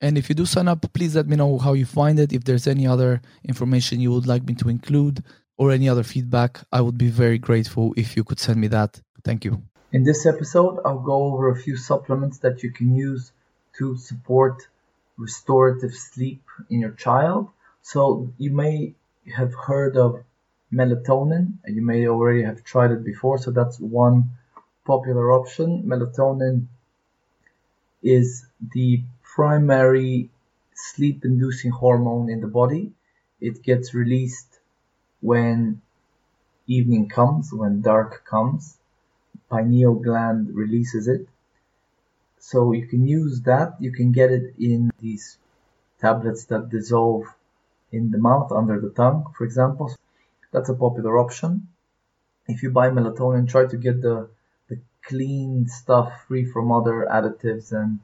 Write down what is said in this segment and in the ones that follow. And if you do sign up, please let me know how you find it. If there's any other information you would like me to include or any other feedback, I would be very grateful if you could send me that. Thank you. In this episode, I'll go over a few supplements that you can use to support restorative sleep in your child. So you may have heard of melatonin, and you may already have tried it before, so that's one popular option. Melatonin is the primary sleep-inducing hormone in the body. It gets released when evening comes, when dark comes. Pineal gland releases it. So you can use that. You can get it in these tablets that dissolve in the mouth, under the tongue, for example. That's a popular option. If you buy melatonin, try to get the clean stuff free from other additives and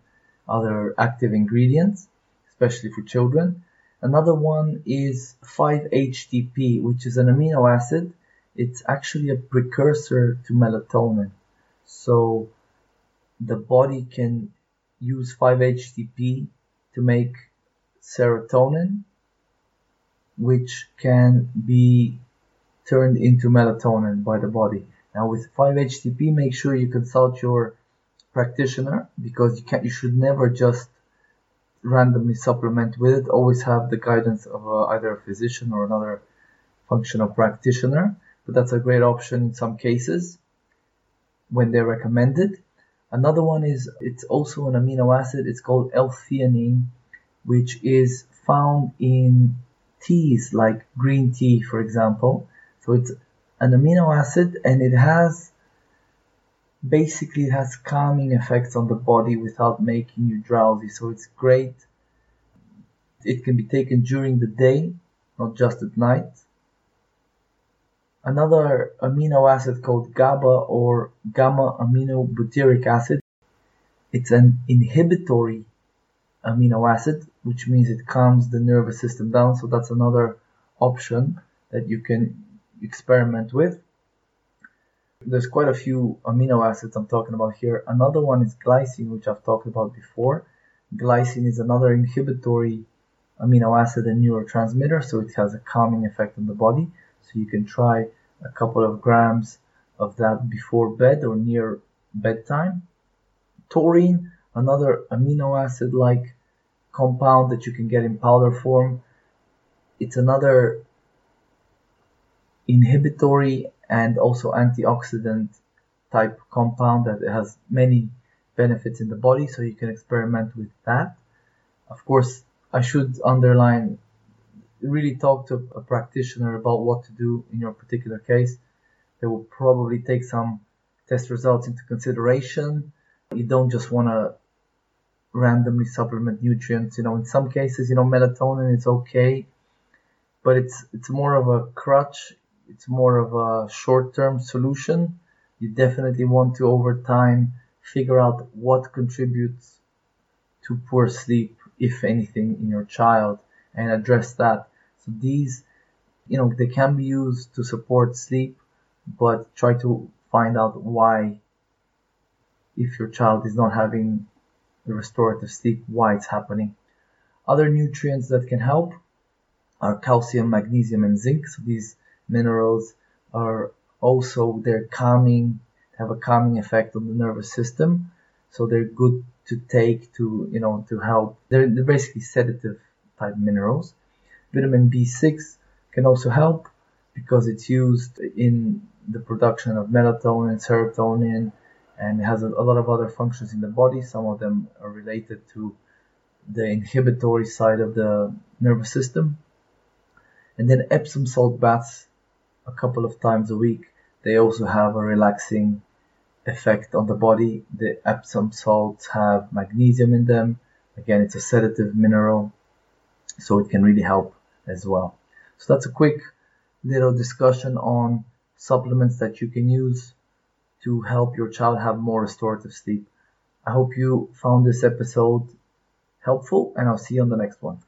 other active ingredients, especially for children. Another one is 5-HTP, which is an amino acid. It's actually a precursor to melatonin. So the body can use 5-HTP to make serotonin, which can be turned into melatonin by the body. Now with 5-HTP, make sure you consult your practitioner, because you should never just randomly supplement with it. Always have the guidance of either a physician or another functional practitioner. But that's a great option in some cases when they recommend it. Another one is, it's also an amino acid. It's called L-theanine, which is found in teas like green tea, for example. So it's an amino acid, and it has basically calming effects on the body without making you drowsy. So it's great. It can be taken during the day, not just at night. Another amino acid called GABA, or gamma-aminobutyric acid. It's an inhibitory amino acid, which means it calms the nervous system down. So that's another option that you can experiment with. There's quite a few amino acids I'm talking about here. Another one is glycine, which I've talked about before. Glycine is another inhibitory amino acid and neurotransmitter, so it has a calming effect on the body. So you can try a couple of grams of that before bed or near bedtime. Taurine, another amino acid-like compound that you can get in powder form. It's another inhibitory and also antioxidant type compound that has many benefits in the body, so you can experiment with that. Of course, I should underline, really talk to a practitioner about what to do in your particular case. They will probably take some test results into consideration. You don't just want to randomly supplement nutrients. In some cases, melatonin is okay, but it's more of a crutch. It's more of a short-term solution. You definitely want to, over time, figure out what contributes to poor sleep, if anything, in your child, and address that. So these you know, they can be used to support sleep, but try to find out why, if your child is not having the restorative sleep, why it's happening. Other nutrients that can help are calcium, magnesium, and zinc. So these minerals are also, they're calming, have a calming effect on the nervous system. So they're good to take to, you know, to help. They're basically sedative type minerals. Vitamin B6 can also help because it's used in the production of melatonin, serotonin, and it has a lot of other functions in the body. Some of them are related to the inhibitory side of the nervous system. And then Epsom salt baths a couple of times a week, they also have a relaxing effect on the body. The Epsom salts have magnesium in them. Again, it's a sedative mineral, so it can really help as well. So that's a quick little discussion on supplements that you can use to help your child have more restorative sleep. I hope you found this episode helpful, and I'll see you on the next one.